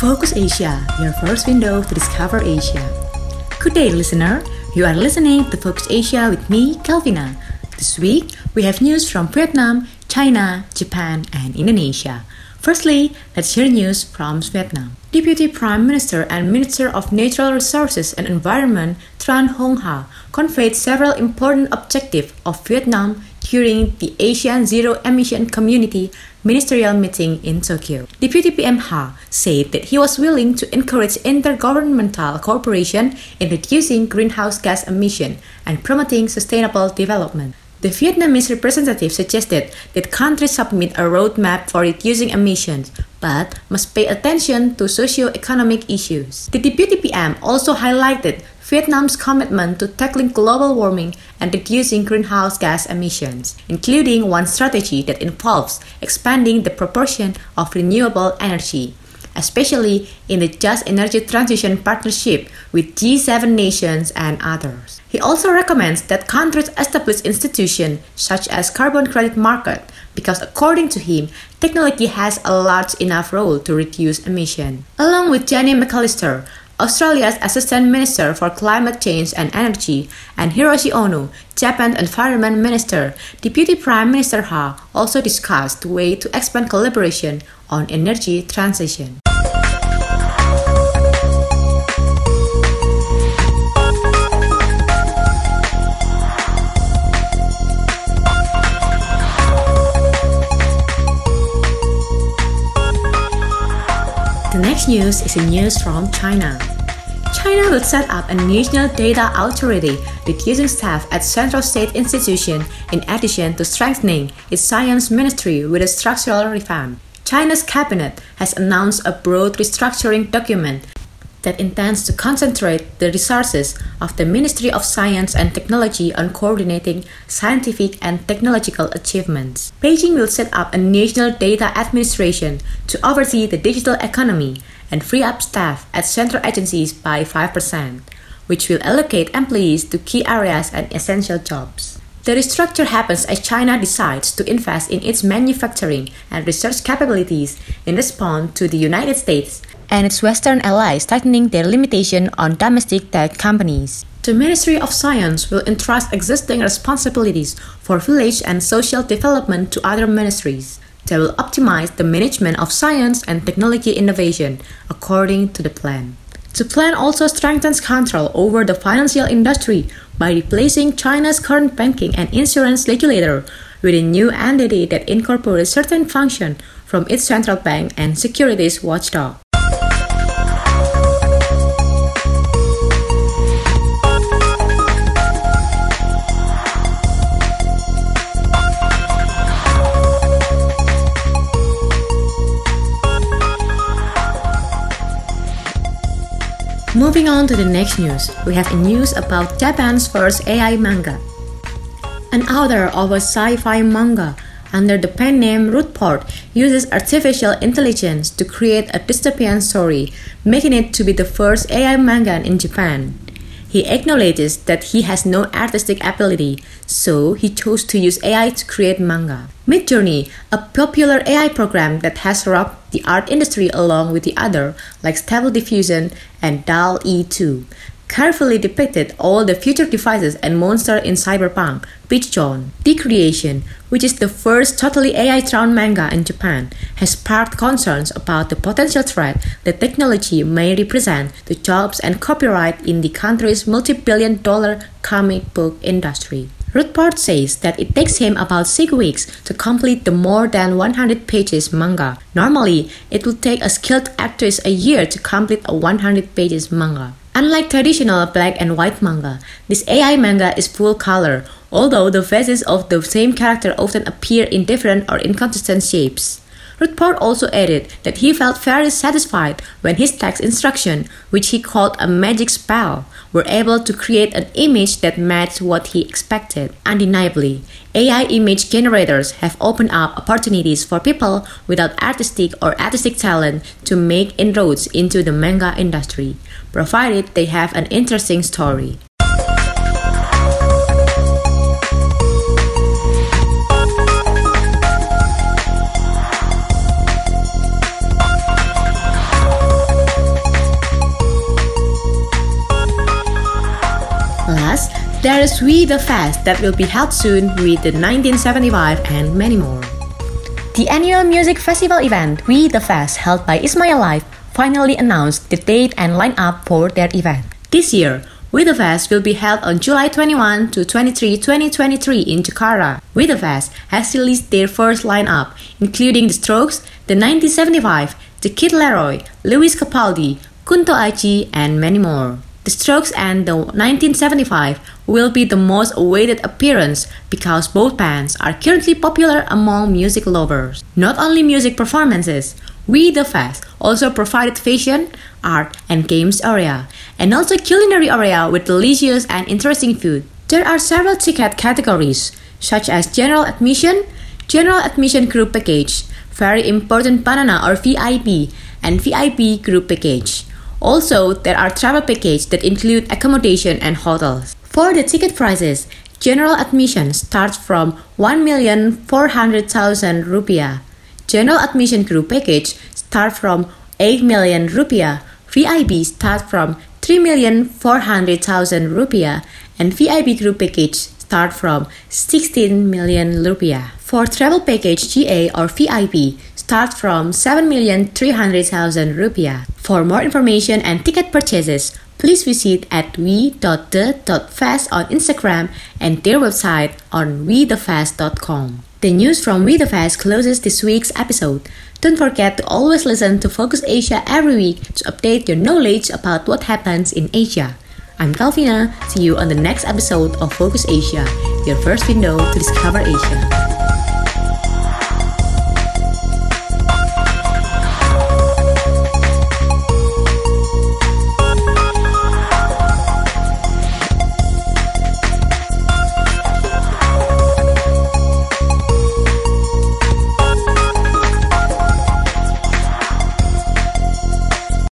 Focus Asia, your first window to discover Asia. Good day, listener. You are listening to Focus Asia with me, Kelvina. This week, we have news from Vietnam, China, Japan, and Indonesia. Firstly, let's hear news from Vietnam. Deputy Prime Minister and Minister of Natural Resources and Environment Tran Hong Ha conveyed several important objectives of Vietnam during the ASEAN Zero Emission Community Ministerial Meeting in Tokyo. Deputy PM Ha said that he was willing to encourage intergovernmental cooperation in reducing greenhouse gas emission and promoting sustainable development. The Vietnamese representative suggested that countries submit a roadmap for reducing emissions, but must pay attention to socio-economic issues. The Deputy PM also highlighted Vietnam's commitment to tackling global warming and reducing greenhouse gas emissions, including one strategy that involves expanding the proportion of renewable energy, especially in the Just Energy Transition Partnership with G7 nations and others. He also recommends that countries establish institutions such as carbon credit market because, according to him, technology has a large enough role to reduce emissions. Along with Jenny McAllister, Australia's Assistant Minister for Climate Change and Energy, and Hiroshi Ono, Japan's Environment Minister, Deputy Prime Minister Ha also discussed ways to expand collaboration on energy transition. The next news is the news from China. China will set up a national data authority, reducing staff at central state institutions in addition to strengthening its science ministry with a structural reform. China's cabinet has announced a broad restructuring document that intends to concentrate the resources of the Ministry of Science and Technology on coordinating scientific and technological achievements. Beijing will set up a national data administration to oversee the digital economy and free up staff at central agencies by 5%, which will allocate employees to key areas and essential jobs. The restructure happens as China decides to invest in its manufacturing and research capabilities in response to the United States and its Western allies tightening their limitation on domestic tech companies. The Ministry of Science will entrust existing responsibilities for village and social development to other ministries. They will optimize the management of science and technology innovation according to the plan. The plan also strengthens control over the financial industry by replacing China's current banking and insurance regulator with a new entity that incorporates certain functions from its central bank and securities watchdog. Moving on to the next news, we have news about Japan's first AI manga. An author of a sci-fi manga under the pen name Rootport uses artificial intelligence to create a dystopian story, making it to be the first AI manga in Japan. He acknowledges that he has no artistic ability, so he chose to use AI to create manga. Midjourney, a popular AI program that has rocked the art industry along with the other, like Stable Diffusion and DALL-E 2, carefully depicted all the future devices and monsters in Cyberpunk, Peach John's De-creation, which is the first totally AI-drawn manga in Japan, has sparked concerns about the potential threat that technology may represent to jobs and copyright in the country's multi-billion-dollar comic book industry. Rootport says that it takes him about 6 weeks to complete the more than 100 pages manga. Normally, it would take a skilled actress a year to complete a 100 pages manga. Unlike traditional black and white manga, this AI manga is full color, although the faces of the same character often appear in different or inconsistent shapes. Rootport also added that he felt very satisfied when his text instruction, which he called a magic spell, were able to create an image that matched what he expected. Undeniably, AI image generators have opened up opportunities for people without artistic or artistic talent to make inroads into the manga industry, provided they have an interesting story. There is We the Fest that will be held soon with the 1975 and many more. The annual music festival event We the Fest, held by Ismaya Live, finally announced the date and lineup for their event. This year, We the Fest will be held on July 21 to 23, 2023 in Jakarta. We the Fest has released their first lineup, including the Strokes, the 1975, the Kid Laroi, Lewis Capaldi, Kunto Aji, and many more. The Strokes and the 1975 will be the most awaited appearance because both bands are currently popular among music lovers. Not only music performances, We the Fest also provided fashion, art, and games area, and also culinary area with delicious and interesting food. There are several ticket categories, such as general admission group package, very important banana or VIP, and VIP group package. Also, there are travel packages that include accommodation and hotels. For the ticket prices, general admission starts from 1,400,000 rupiah. General admission group package starts from 8 million rupiah. VIP starts from 3,400,000 rupiah, and VIP group package starts from 16 million rupiah. For travel package GA or VIP, starts from 7,300,000 rupiah. For more information and ticket purchases, please visit at we.the.fest on Instagram and their website on wethefest.com. The news from We the Fest closes this week's episode. Don't forget to always listen to Focus Asia every week to update your knowledge about what happens in Asia. I'm Calvina. See you on the next episode of Focus Asia, your first window to discover Asia.